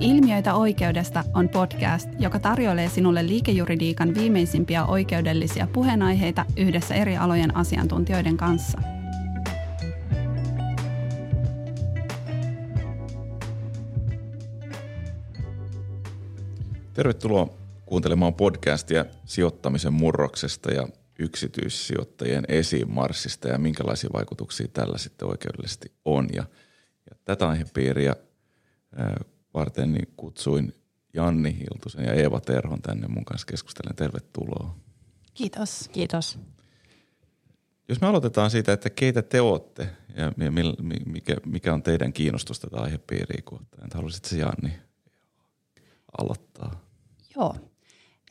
Ilmiöitä oikeudesta on podcast, joka tarjoilee sinulle liikejuridiikan viimeisimpiä oikeudellisia puheenaiheita yhdessä eri alojen asiantuntijoiden kanssa. Tervetuloa kuuntelemaan podcastia sijoittamisen murroksesta ja yksityissijoittajien esiinmarssista ja minkälaisia vaikutuksia tällä sitten oikeudellisesti on. Ja tätä aihepiiriä varten niin kutsuin Janni Hiltusen ja Eeva Terhon tänne mun kanssa keskustelemaan. Tervetuloa. Kiitos. Kiitos. Jos me aloitetaan siitä, että keitä te ootte ja mikä on teidän kiinnostus tätä aihepiiriä kohtaan. Haluaisitko Janni aloittaa? Joo.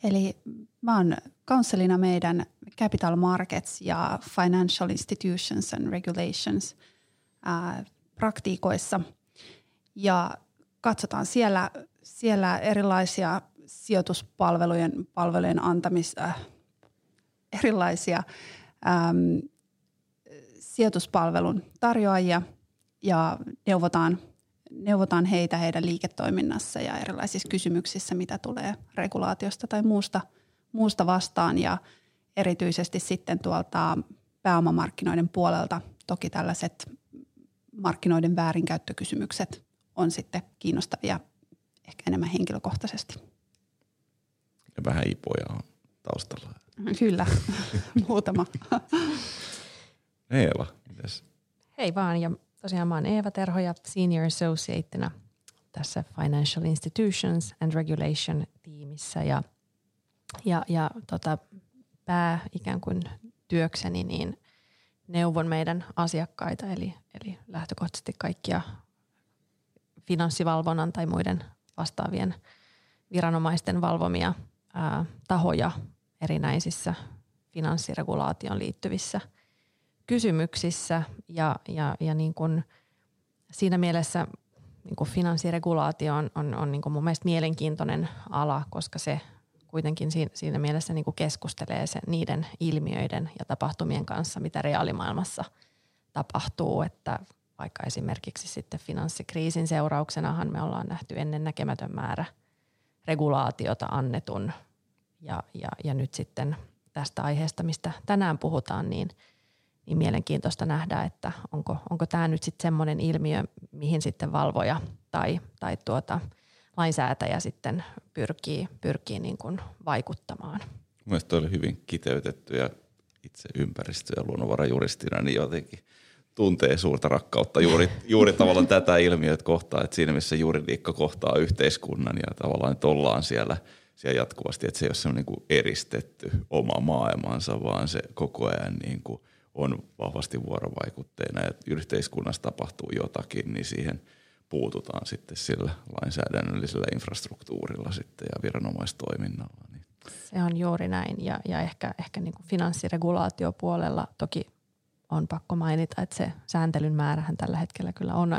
Eli mä oon counselina meidän Capital Markets ja Financial Institutions and Regulations praktiikoissa ja katsotaan siellä erilaisia sijoituspalvelujen antamista, erilaisia sijoituspalvelun tarjoajia ja neuvotaan heitä heidän liiketoiminnassa ja erilaisissa kysymyksissä, mitä tulee regulaatiosta tai muusta vastaan ja erityisesti sitten tuolta pääomamarkkinoiden puolelta toki tällaiset markkinoiden väärinkäyttökysymykset on sitten kiinnostavia ehkä enemmän henkilökohtaisesti. Ja vähän ipoja on taustalla. Kyllä, muutama. Eeva, mitäs? Hei vaan, ja tosiaan mä oon Eeva Terho ja Senior Associateina tässä Financial Institutions and Regulation tiimissä ja pää ikään kuin työkseni niin neuvon meidän asiakkaita eli lähtökohtaisesti kaikkia finanssivalvonnan tai muiden vastaavien viranomaisten valvomia tahoja erinäisissä finanssiregulaatioon liittyvissä kysymyksissä ja niin kuin siinä mielessä niin kuin finanssiregulaatio on niin kuin mun mielestä mielenkiintoinen ala, koska se kuitenkin siinä mielessä niin kuin keskustelee niiden ilmiöiden ja tapahtumien kanssa, mitä reaalimaailmassa tapahtuu, että vaikka esimerkiksi sitten finanssikriisin seurauksenahan me ollaan nähty ennennäkemätön määrä regulaatiota annetun ja nyt sitten tästä aiheesta, mistä tänään puhutaan, niin mielenkiintoista nähdä, että onko tämä nyt sitten semmoinen ilmiö, mihin sitten valvoja tai lainsäätäjä sitten pyrkii niin kuin vaikuttamaan. Mielestäni oli hyvin kiteytetty ja itse ympäristö- ja luonnonvarajuristina niin jotenkin tuntee suurta rakkautta juuri tavallaan tätä ilmiötä kohtaan, että siinä missä juridiikka kohtaa yhteiskunnan ja tavallaan, että ollaan siellä jatkuvasti, että se ei ole semmoinen niin kuin eristetty oma maailmansa, vaan se koko ajan niin kuin on vahvasti vuorovaikutteena ja yhteiskunnassa tapahtuu jotakin, niin siihen puututaan sitten sillä lainsäädännöllisellä infrastruktuurilla sitten ja viranomaistoiminnalla. Se on juuri näin ja ehkä niin kuin finanssiregulaatiopuolella toki on pakko mainita, että se sääntelyn määrähän tällä hetkellä kyllä on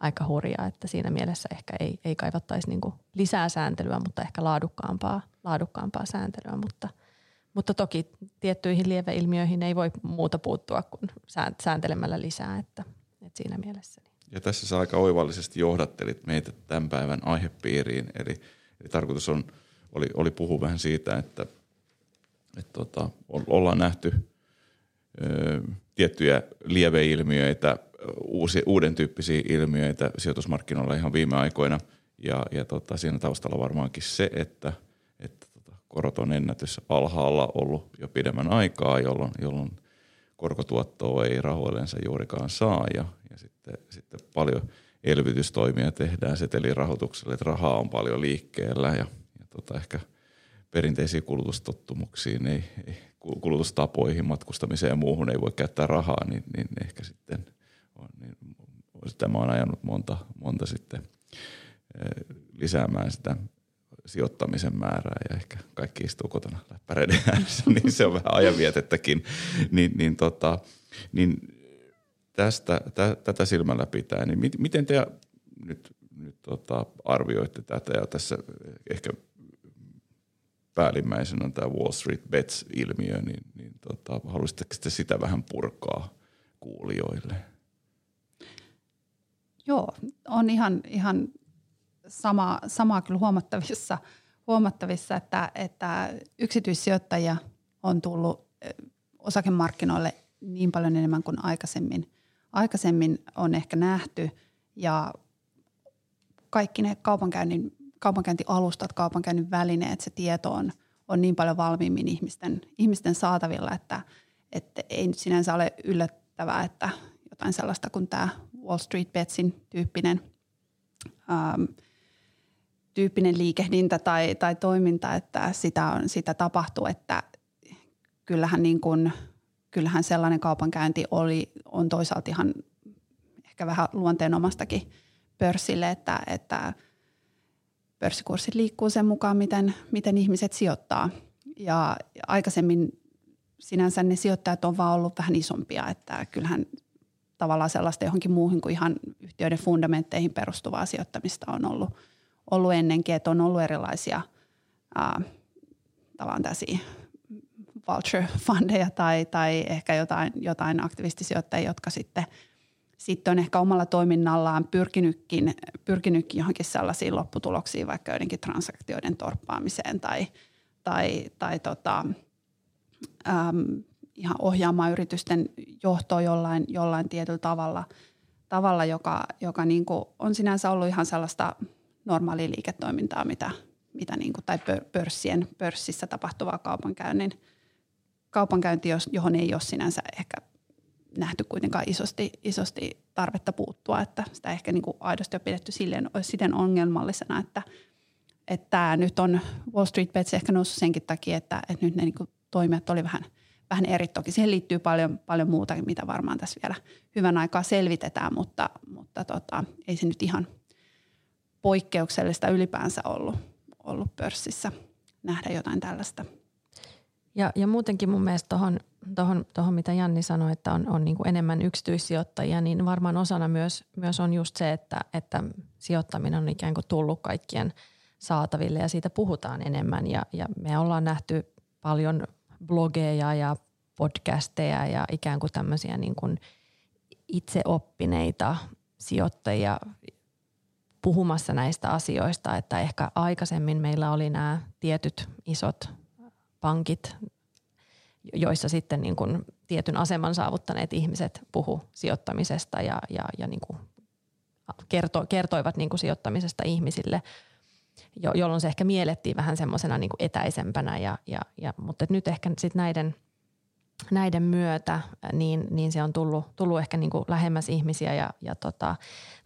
aika hurjaa, että siinä mielessä ehkä ei kaivattaisi niin kuin lisää sääntelyä, mutta ehkä laadukkaampaa sääntelyä, mutta toki tiettyihin lieveilmiöihin ei voi muuta puuttua kuin sääntelemällä lisää, että siinä mielessä. Ja tässä sä aika oivallisesti johdattelit meitä tämän päivän aihepiiriin, eli tarkoitus oli puhua vähän siitä, että ollaan nähty tiettyjä lieveilmiöitä, uuden tyyppisiä ilmiöitä sijoitusmarkkinoilla ihan viime aikoina ja siinä taustalla varmaankin se, että korot on ennätys alhaalla ollut jo pidemmän aikaa, jolloin korkotuottoa ei rahoillensa juurikaan saa ja sitten paljon elvytystoimia tehdään setelirahoitukselle, että rahaa on paljon liikkeellä ja ehkä perinteisiin kulutustottumuksiin ei kulutustapoihin, matkustamiseen ja muuhun ei voi käyttää rahaa, niin ehkä sitten tämä on ajanut monta sitten lisäämään sitä sijoittamisen määrää ja ehkä kaikki istuu kotona läppäreiden ääressä, niin se on vähän ajanvietettäkin. Tätä silmällä pitää, niin miten te nyt arvioitte tätä ja tässä ehkä päällimmäisenä on tämä Wall Street Bets-ilmiö, niin haluaisitteko te sitä vähän purkaa kuulijoille? Joo, on ihan samaa kyllä huomattavissa että yksityissijoittajia on tullut osakemarkkinoille niin paljon enemmän kuin aikaisemmin on ehkä nähty, ja kaikki ne kaupankäyntialustat, kaupankäynnin välineet, se tieto on niin paljon valmiimmin ihmisten saatavilla, että ei nyt sinänsä ole yllättävää, että jotain sellaista kuin tämä Wall Street Betsin tyyppinen liikehdintä tai toiminta, että sitä tapahtuu, että kyllähän sellainen kaupankäynti on toisaalta ihan ehkä vähän luonteenomastakin pörssille, että pörssikurssit liikkuu sen mukaan, miten ihmiset sijoittaa. Ja aikaisemmin sinänsä ne sijoittajat on vaan ollut vähän isompia, että kyllähän tavallaan sellaista johonkin muuhun kuin ihan yhtiöiden fundamentteihin perustuvaa sijoittamista on ollut ennenkin, että on ollut erilaisia tavallaan tällaisia vulture-fundeja tai ehkä jotain aktivistisijoittajia, jotka sitten on ehkä omalla toiminnallaan pyrkinytkin johonkin sellaisiin lopputuloksiin, vaikka joidenkin transaktioiden torppaamiseen tai ihan ohjaamaan yritysten johtoa jollain tietyllä tavalla joka niin kuin on sinänsä ollut ihan sellaista normaalia liiketoimintaa, mitä niin kuin, tai pörssissä tapahtuvaa kaupankäynti, johon ei ole sinänsä ehkä nähty kuitenkaan isosti tarvetta puuttua, että sitä ehkä niin kuin aidosti on pidetty siten ongelmallisena, että nyt on Wall Street Bets ehkä noussut senkin takia, että nyt ne niin kuin toimijat oli vähän eri. Toki siihen liittyy paljon muuta, mitä varmaan tässä vielä hyvän aikaa selvitetään, mutta ei se nyt ihan poikkeuksellista ylipäänsä ollut pörssissä nähdä jotain tällaista. Ja muutenkin mun mielestä tuohon mitä Janni sanoi, että on niin kuin enemmän yksityissijoittajia, niin varmaan osana myös on just se, että sijoittaminen on ikään kuin tullut kaikkien saataville ja siitä puhutaan enemmän. Ja me ollaan nähty paljon blogeja ja podcasteja ja ikään kuin tämmöisiä niin kuin itseoppineita sijoittajia puhumassa näistä asioista, että ehkä aikaisemmin meillä oli nämä tietyt isot pankit, joissa sitten niin kuin tietyn aseman saavuttaneet ihmiset puhu sijoittamisesta ja niin kuin kertoivat niin kuin sijoittamisesta ihmisille, jolloin se ehkä miellettiin vähän semmoisena niin kuin etäisempänä, mutta nyt ehkä sit näiden myötä niin se on tullut ehkä niin kuin lähemmäs ihmisiä ja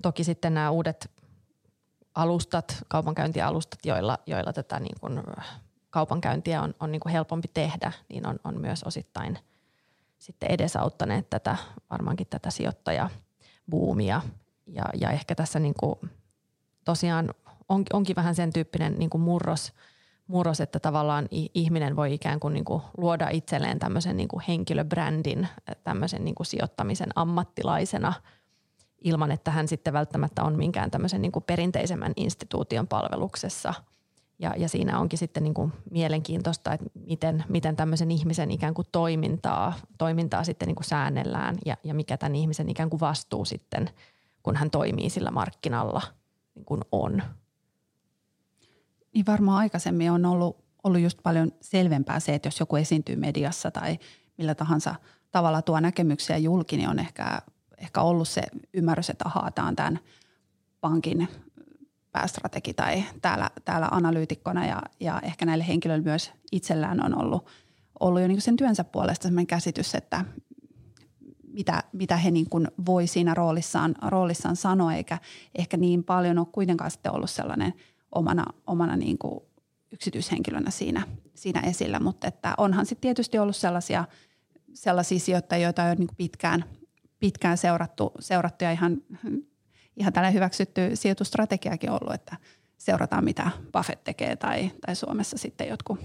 toki sitten nämä uudet alustat, kaupankäyntialustat, joilla tätä niin kuin kaupankäyntiä on niin kuin helpompi tehdä, niin on myös osittain sitten edesauttaneet varmaankin tätä sijoittajabuumia. Ja ehkä tässä niin kuin tosiaan onkin vähän sen tyyppinen niin kuin murros, että tavallaan ihminen voi ikään kuin, luoda itselleen tämmöisen niin kuin henkilöbrändin, tämmöisen niin kuin sijoittamisen ammattilaisena, ilman että hän sitten välttämättä on minkään tämmöisen niin kuin perinteisemmän instituution palveluksessa. Ja siinä onkin sitten niin kuin mielenkiintoista, että miten tämmöisen ihmisen ikään kuin toimintaa sitten niin kuin säännellään ja mikä tämän ihmisen ikään kuin vastuu sitten, kun hän toimii sillä markkinalla, niin kuin on. Niin varmaan aikaisemmin on ollut just paljon selvempää se, että jos joku esiintyy mediassa tai millä tahansa tavalla tuo näkemyksiä julki, niin on ehkä ollut se ymmärrys, että haataan tämän pankin päästrategi tai täällä analyytikkona ja ehkä näille henkilöille myös itsellään on ollut jo niin kuin sen työnsä puolesta sellainen käsitys, että mitä he niin kuin voi siinä roolissaan sanoa, eikä ehkä niin paljon ole kuitenkaan sitten ollut sellainen omana niin kuin yksityishenkilönä siinä esillä, mutta että onhan sitten tietysti ollut sellaisia sijoittajia, joita on jo niin kuin pitkään seurattu ja ihan tällainen hyväksytty sijoitustrategiakin ollut, että seurataan mitä Buffett tekee tai Suomessa sitten jotkut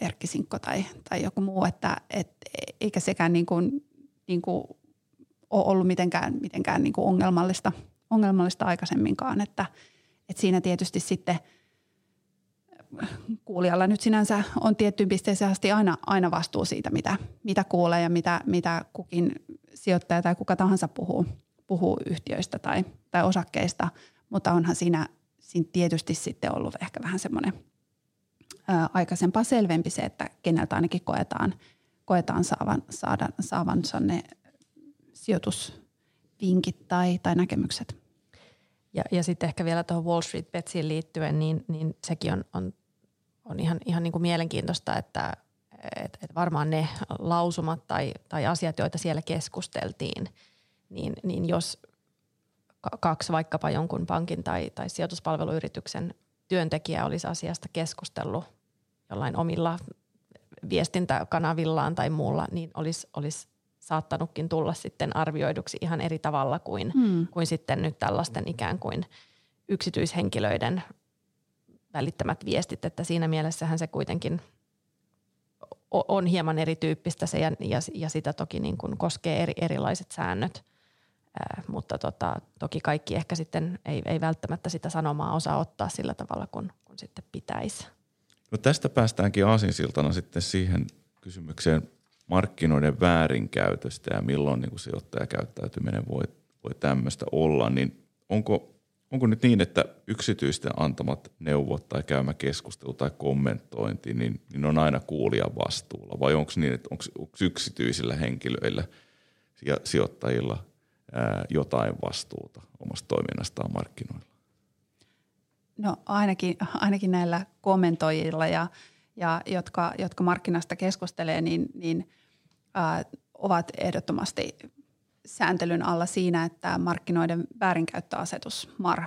Erkki Sinkko tai joku muu, että eikä sekään niin kuin ole ollut mitenkään niin kuin ongelmallista aikaisemminkaan, että siinä tietysti sitten kuulijalla nyt sinänsä on tiettyyn pisteeseen asti aina vastuu siitä, mitä kuulee ja mitä kukin sijoittaja tai kuka tahansa puhuu yhtiöistä tai osakkeista, mutta onhan siinä siinä tietysti sitten ollut ehkä vähän semmoinen aikaisempaa selvempi se, että keneltä ainakin koetaan saavansa ne sijoitusvinkit tai näkemykset. Ja sitten ehkä vielä tuohon Wall Street Betsiin liittyen, niin sekin on ihan niin kuin mielenkiintoista, että et varmaan ne lausumat tai asiat, joita siellä keskusteltiin, niin jos kaksi vaikkapa jonkun pankin tai sijoituspalveluyrityksen työntekijä olisi asiasta keskustellut jollain omilla viestintäkanavillaan tai muulla, niin olisi saattanutkin tulla sitten arvioiduksi ihan eri tavalla kuin sitten nyt tällaisten ikään kuin yksityishenkilöiden välittämät viestit, että siinä mielessähän se kuitenkin on hieman erityyppistä se ja sitä toki niin kuin koskee erilaiset säännöt, mutta toki kaikki ehkä sitten ei välttämättä sitä sanomaa osaa ottaa sillä tavalla kun sitten pitäisi. No tästä päästäänkin aasinsiltana sitten siihen kysymykseen markkinoiden väärinkäytöstä ja milloin niin kuin sijoittajakäyttäytyminen voi tämmöistä olla, niin onko nyt niin, että yksityisten antamat neuvot tai käymä keskustelu tai kommentointi, niin on aina kuulijan vastuulla? Vai onko niin, että onko yksityisillä henkilöillä ja sijoittajilla jotain vastuuta omasta toiminnastaan markkinoilla? No ainakin näillä kommentoijilla ja jotka markkinasta keskustelee, niin ovat ehdottomasti sääntelyn alla siinä, että markkinoiden väärinkäyttöasetus MAR,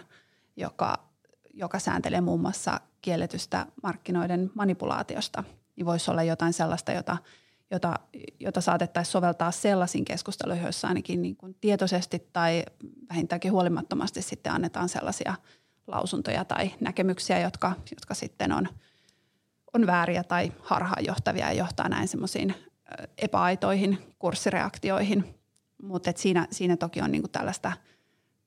joka sääntelee muun muassa kielletystä markkinoiden manipulaatiosta, niin voisi olla jotain sellaista, jota saatettaisiin soveltaa sellaisiin keskusteluihin, joissa ainakin niin kuin tietoisesti tai vähintäänkin huolimattomasti sitten annetaan sellaisia lausuntoja tai näkemyksiä, jotka sitten on vääriä tai harhaanjohtavia ja johtaa näin semmoisiin epäaitoihin kurssireaktioihin. Mutta siinä toki on niinku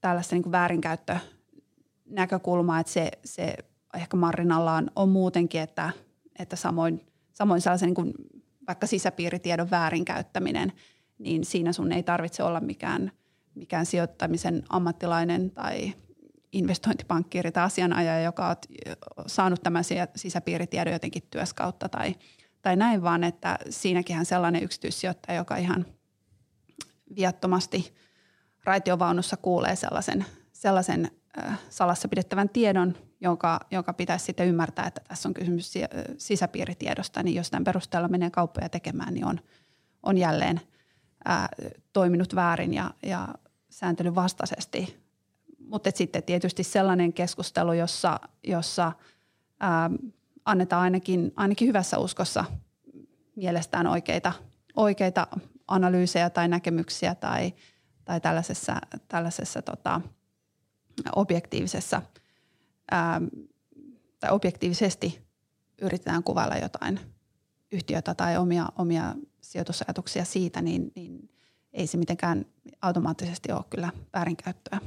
tällaista niinku väärinkäyttönäkökulmaa, että se ehkä MARin alla on muutenkin, että samoin sellaisen niinku vaikka sisäpiiritiedon väärinkäyttäminen, niin siinä sun ei tarvitse olla mikään sijoittamisen ammattilainen tai investointipankkiiri tai asianajaja, joka on saanut tämän sisäpiiritiedon jotenkin työskautta tai näin, vaan että siinäkinhän sellainen yksityissijoittaja, joka ihan viattomasti raitiovaunussa kuulee sellaisen salassa pidettävän tiedon, joka pitäisi sitten ymmärtää, että tässä on kysymys sisäpiiritiedosta, niin jos tämän perusteella menee kauppoja tekemään, niin on jälleen toiminut väärin ja sääntelyn vastaisesti. Mutta sitten tietysti sellainen keskustelu, jossa annetaan ainakin hyvässä uskossa mielestään oikeita analyysejä tai näkemyksiä tai tällaisessa objektiivisessa tai objektiivisesti yritetään kuvailla jotain yhtiötä tai omia sijoitusajatuksia siitä, niin ei se mitenkään automaattisesti ole kyllä väärinkäyttöä.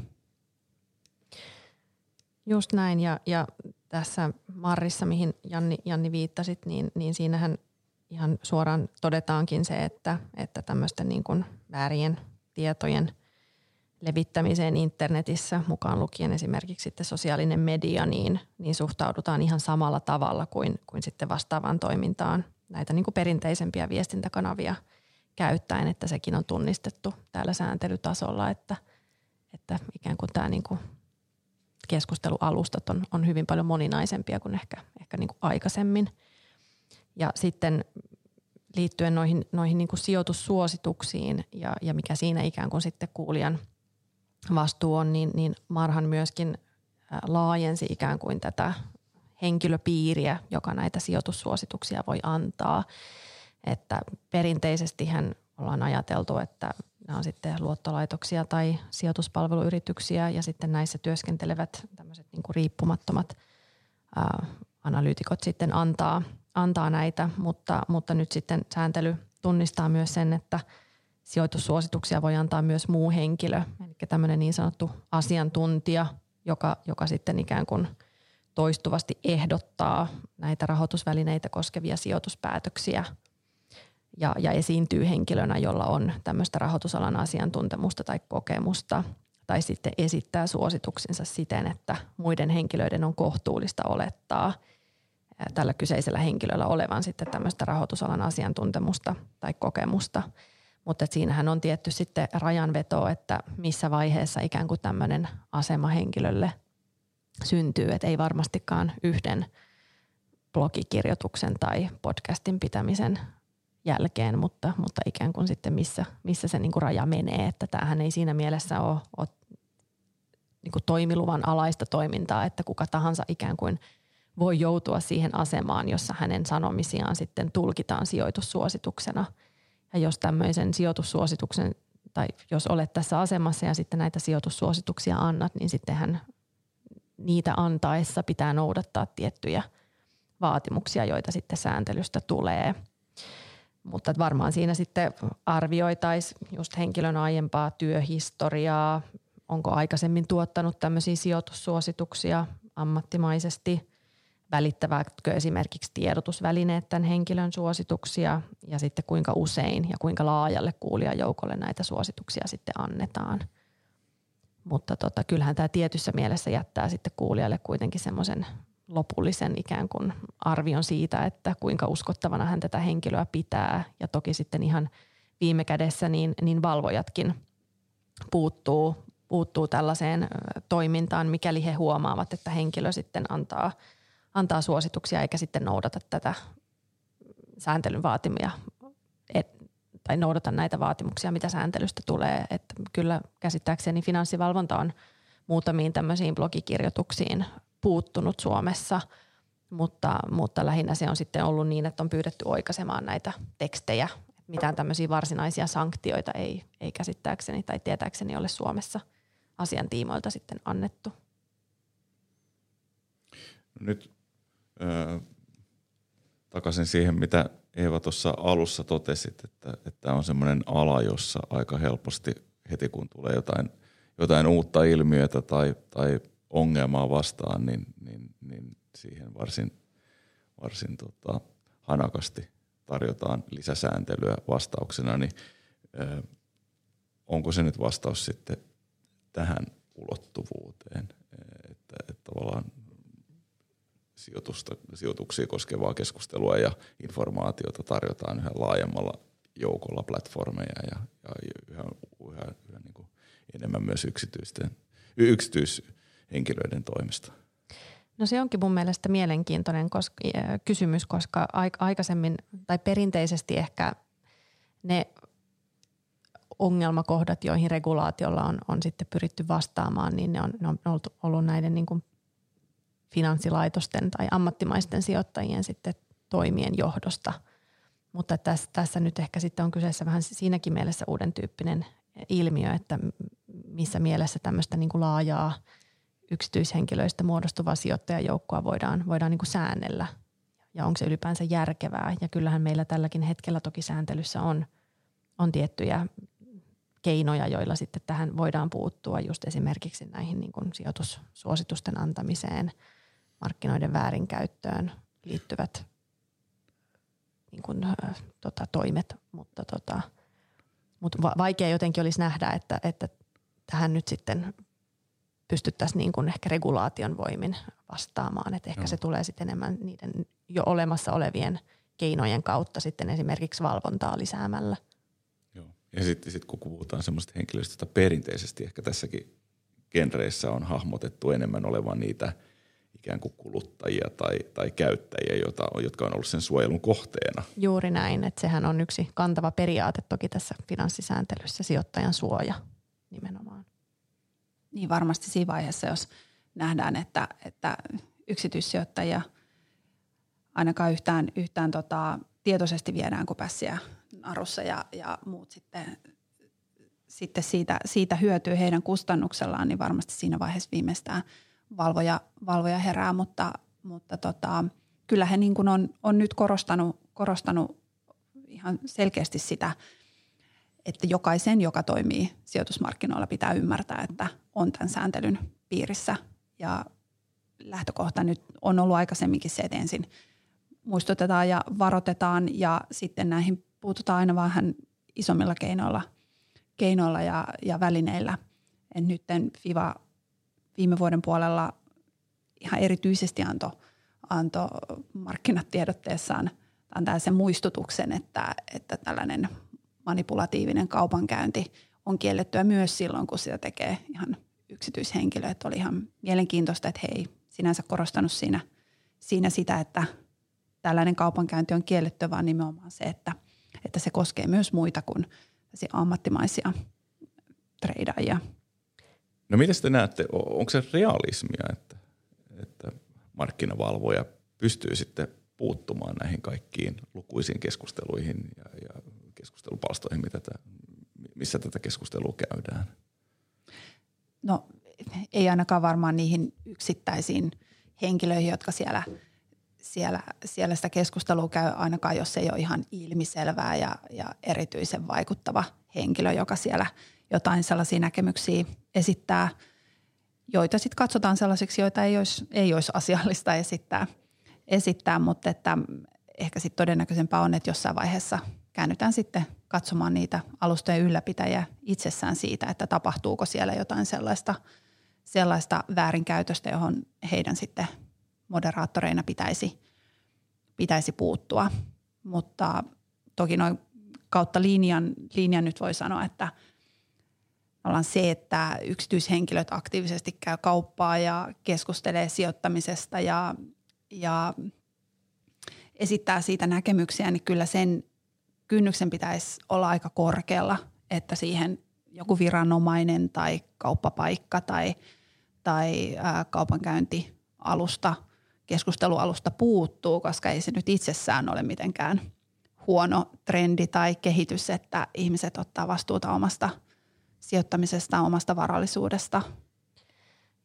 Just näin ja tässä MARissa, mihin Janni viittasit, niin siinähän ihan suoraan todetaankin se, että tämmöisten niin kuin väärien tietojen levittämiseen internetissä, mukaan lukien esimerkiksi sitten sosiaalinen media, niin suhtaudutaan ihan samalla tavalla kuin sitten vastaavaan toimintaan näitä niin kuin perinteisempiä viestintäkanavia käyttäen, että sekin on tunnistettu täällä sääntelytasolla, että ikään kuin tämä niin kuin keskustelualustat on hyvin paljon moninaisempia kuin ehkä niin kuin aikaisemmin. Ja sitten liittyen noihin niin kuin sijoitussuosituksiin ja mikä siinä ikään kuin sitten kuulijan vastuu on, niin MARhan myöskin laajensi ikään kuin tätä henkilöpiiriä, joka näitä sijoitussuosituksia voi antaa. Että perinteisestihän ollaan ajateltu, että nämä on sitten luottolaitoksia tai sijoituspalveluyrityksiä ja sitten näissä työskentelevät tämmöiset niin kuin riippumattomat analyytikot sitten antaa näitä, mutta nyt sitten sääntely tunnistaa myös sen, että sijoitussuosituksia voi antaa myös muu henkilö, eli tämmöinen niin sanottu asiantuntija, joka sitten ikään kuin toistuvasti ehdottaa näitä rahoitusvälineitä koskevia sijoituspäätöksiä ja esiintyy henkilönä, jolla on tämmöistä rahoitusalan asiantuntemusta tai kokemusta tai sitten esittää suosituksensa siten, että muiden henkilöiden on kohtuullista olettaa tällä kyseisellä henkilöllä olevan sitten tämmöistä rahoitusalan asiantuntemusta tai kokemusta. Mutta siinähän on tietty sitten rajanveto, että missä vaiheessa ikään kuin tämmöinen asema henkilölle syntyy, että ei varmastikaan yhden blogikirjoituksen tai podcastin pitämisen jälkeen, mutta ikään kuin sitten missä se niin kuin raja menee, että tämähän ei siinä mielessä ole niin kuin toimiluvan alaista toimintaa, että kuka tahansa ikään kuin voi joutua siihen asemaan, jossa hänen sanomisiaan sitten tulkitaan sijoitussuosituksena. Ja jos tämmöisen sijoitussuosituksen, tai jos olet tässä asemassa ja sitten näitä sijoitussuosituksia annat, niin sittenhän niitä antaessa pitää noudattaa tiettyjä vaatimuksia, joita sitten sääntelystä tulee. Mutta varmaan siinä sitten arvioitaisiin just henkilön aiempaa työhistoriaa, onko aikaisemmin tuottanut tämmöisiä sijoitussuosituksia ammattimaisesti, välittävätkö esimerkiksi tiedotusvälineet tämän henkilön suosituksia ja sitten kuinka usein ja kuinka laajalle kuulijajoukolle näitä suosituksia sitten annetaan. Mutta kyllähän tämä tietyssä mielessä jättää sitten kuulijalle kuitenkin semmoisen lopullisen ikään kuin arvion siitä, että kuinka uskottavana hän tätä henkilöä pitää. Ja toki sitten ihan viime kädessä niin valvojatkin puuttuu tällaiseen toimintaan, mikäli he huomaavat, että henkilö sitten antaa suosituksia eikä sitten noudata tätä sääntelyn vaatimia tai noudata näitä vaatimuksia, mitä sääntelystä tulee. Että kyllä käsittääkseni finanssivalvonta on muutamiin tämmöisiin blogikirjoituksiin puuttunut Suomessa, mutta lähinnä se on sitten ollut niin, että on pyydetty oikaisemaan näitä tekstejä. Mitään tämmöisiä varsinaisia sanktioita ei käsittääkseni tai tietääkseni ole Suomessa asian tiimoilta sitten annettu. Nyt takaisin siihen, mitä Eeva tuossa alussa totesit, että on semmoinen ala, jossa aika helposti heti kun tulee jotain uutta ilmiötä tai ongelmaa vastaan, niin siihen varsin hanakasti tarjotaan lisäsääntelyä vastauksena. Niin, onko se nyt vastaus sitten tähän ulottuvuuteen, että tavallaan sijoituksia koskevaa keskustelua ja informaatiota tarjotaan yhä laajemmalla joukolla platformeja ja yhä niin kuin enemmän myös yksityishenkilöiden toimesta? No se onkin mun mielestä mielenkiintoinen kysymys, koska aikaisemmin tai perinteisesti ehkä ne ongelmakohdat, joihin regulaatiolla on sitten pyritty vastaamaan, niin ne on ollut näiden niin kuin finanssilaitosten tai ammattimaisten sijoittajien sitten toimien johdosta. Mutta tässä nyt ehkä sitten on kyseessä vähän siinäkin mielessä uuden tyyppinen ilmiö, että missä mielessä tämmöistä niin kuin laajaa yksityishenkilöistä muodostuvaa sijoittajajoukkoa voidaan niin kuin säännellä ja onko se ylipäänsä järkevää. Ja kyllähän meillä tälläkin hetkellä toki sääntelyssä on tiettyjä keinoja, joilla sitten tähän voidaan puuttua just esimerkiksi näihin niin kuin sijoitussuositusten antamiseen, markkinoiden väärinkäyttöön liittyvät niin kuin, toimet, mutta vaikea jotenkin olisi nähdä, että tähän nyt sitten pystyttäisiin niin kuin ehkä regulaation voimin vastaamaan, että ehkä se tulee sitten enemmän niiden jo olemassa olevien keinojen kautta sitten esimerkiksi valvontaa lisäämällä. Ja sitten kun puhutaan semmoista henkilöistä, jota perinteisesti ehkä tässäkin genreissä on hahmotettu enemmän olevan niitä ikään kuin kuluttajia tai käyttäjiä, jotka on ollut sen suojelun kohteena. Juuri näin, että sehän on yksi kantava periaate toki tässä finanssisääntelyssä, sijoittajan suoja nimenomaan. Niin varmasti siinä vaiheessa, jos nähdään, että yksityissijoittajia ainakaan yhtään tietoisesti viedään kuin pässiä narussa ja muut sitten siitä hyötyy heidän kustannuksellaan, niin varmasti siinä vaiheessa viimeistään valvoja herää, mutta kyllä he niin kuin on nyt korostanut ihan selkeästi sitä, että jokaisen, joka toimii sijoitusmarkkinoilla, pitää ymmärtää, että on tämän sääntelyn piirissä. Ja lähtökohta nyt on ollut aikaisemminkin se, että ensin muistutetaan ja varoitetaan ja sitten näihin puututaan aina vähän isommilla keinoilla ja välineillä. että nyt FIVA viime vuoden puolella ihan erityisesti antoi markkinatiedotteessaan tällaisen muistutuksen, että tällainen manipulatiivinen kaupankäynti on kiellettyä myös silloin, kun sitä tekee ihan yksityishenkilö. Että oli ihan mielenkiintoista, että he ei sinänsä korostanut siinä sitä, että tällainen kaupankäynti on kielletty, vaan nimenomaan se, että se koskee myös muita kuin ammattimaisia treidaajia. No miten te näette, onko se realismia, että markkinavalvoja pystyy sitten puuttumaan näihin kaikkiin lukuisiin keskusteluihin ja keskustelupalstoihin, missä tätä keskustelua käydään? No ei ainakaan varmaan niihin yksittäisiin henkilöihin, jotka siellä sitä keskustelua käy, ainakaan jos ei ole ihan ilmiselvää ja erityisen vaikuttava henkilö, joka siellä jotain sellaisia näkemyksiä esittää, joita sitten katsotaan sellaisiksi, joita ei olisi asiallista esittää, mutta että ehkä sitten todennäköisempää on, että jossain vaiheessa käännytään sitten katsomaan niitä alustojen ylläpitäjiä itsessään siitä, että tapahtuuko siellä jotain sellaista väärinkäytöstä, johon heidän sitten moderaattoreina pitäisi puuttua. Mutta toki noin kautta linjan nyt voi sanoa, että se, että yksityishenkilöt aktiivisesti käy kauppaa ja keskustelee sijoittamisesta ja esittää siitä näkemyksiä, niin kyllä sen kynnyksen pitäisi olla aika korkealla, että siihen joku viranomainen tai kauppapaikka tai kaupankäyntialusta, keskustelualusta puuttuu, koska ei se nyt itsessään ole mitenkään huono trendi tai kehitys, että ihmiset ottaa vastuuta omasta sijoittamisesta, omasta varallisuudesta.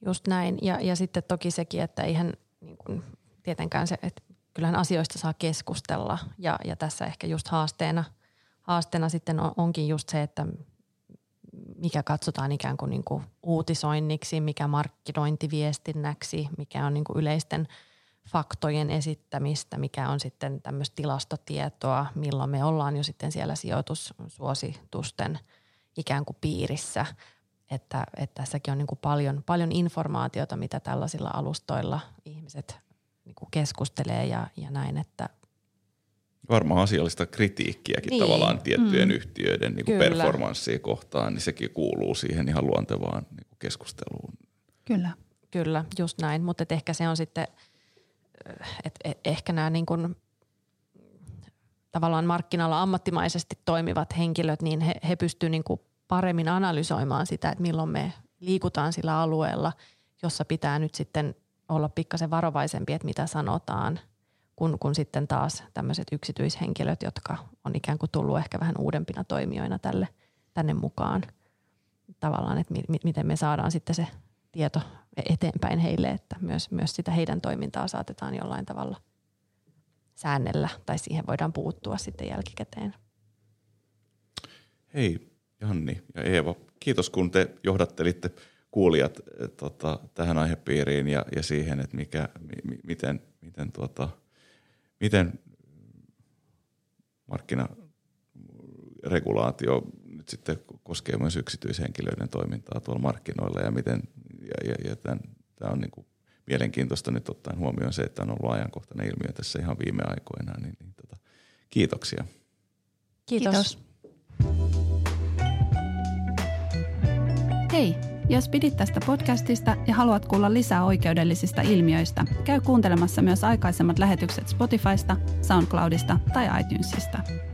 Just näin. Ja sitten toki sekin, että eihän niin kuin, tietenkään se, että kyllähän asioista saa keskustella. Ja tässä ehkä just haasteena sitten onkin just se, että mikä katsotaan ikään kuin, uutisoinniksi, mikä markkinointiviestinnäksi, mikä on niin kuin yleisten faktojen esittämistä, mikä on sitten tämmöistä tilastotietoa, milloin me ollaan jo sitten siellä sijoitussuositusten ikään kuin piirissä, että tässäkin on niin kuin paljon informaatiota, mitä tällaisilla alustoilla ihmiset niin kuin keskustelee ja näin, että varmaan asiallista kritiikkiäkin niin, tavallaan tiettyjen yhtiöiden niin kuin performanssia kohtaan, niin sekin kuuluu siihen ihan luontevaan niin kuin keskusteluun. Kyllä, just näin, mutta ehkä se on sitten, että ehkä nämä niin kuin tavallaan markkinalla ammattimaisesti toimivat henkilöt, niin he pystyvät niin kuin paremmin analysoimaan sitä, että milloin me liikutaan sillä alueella, jossa pitää nyt sitten olla pikkasen varovaisempi, että mitä sanotaan, kun sitten taas tämmöiset yksityishenkilöt, jotka on ikään kuin tullut ehkä vähän uudempina toimijoina tänne mukaan tavallaan, että miten me saadaan sitten se tieto eteenpäin heille, että myös sitä heidän toimintaa saatetaan jollain tavalla säännellä tai siihen voidaan puuttua sitten jälkikäteen. Hei Janni ja Eeva, kiitos kun te johdattelitte kuulijat tähän aihepiiriin ja siihen, että miten markkinaregulaatio nyt sitten koskee myös yksityishenkilöiden toimintaa tuolla markkinoilla ja miten tämä on niin kuin mielenkiintoista nyt ottaen huomioon se, että on ollut ajankohtainen ilmiö tässä ihan viime aikoina. Niin, kiitoksia. Kiitos. Hei, jos pidit tästä podcastista ja haluat kuulla lisää oikeudellisista ilmiöistä, käy kuuntelemassa myös aikaisemmat lähetykset Spotifysta, SoundCloudista tai iTunesista.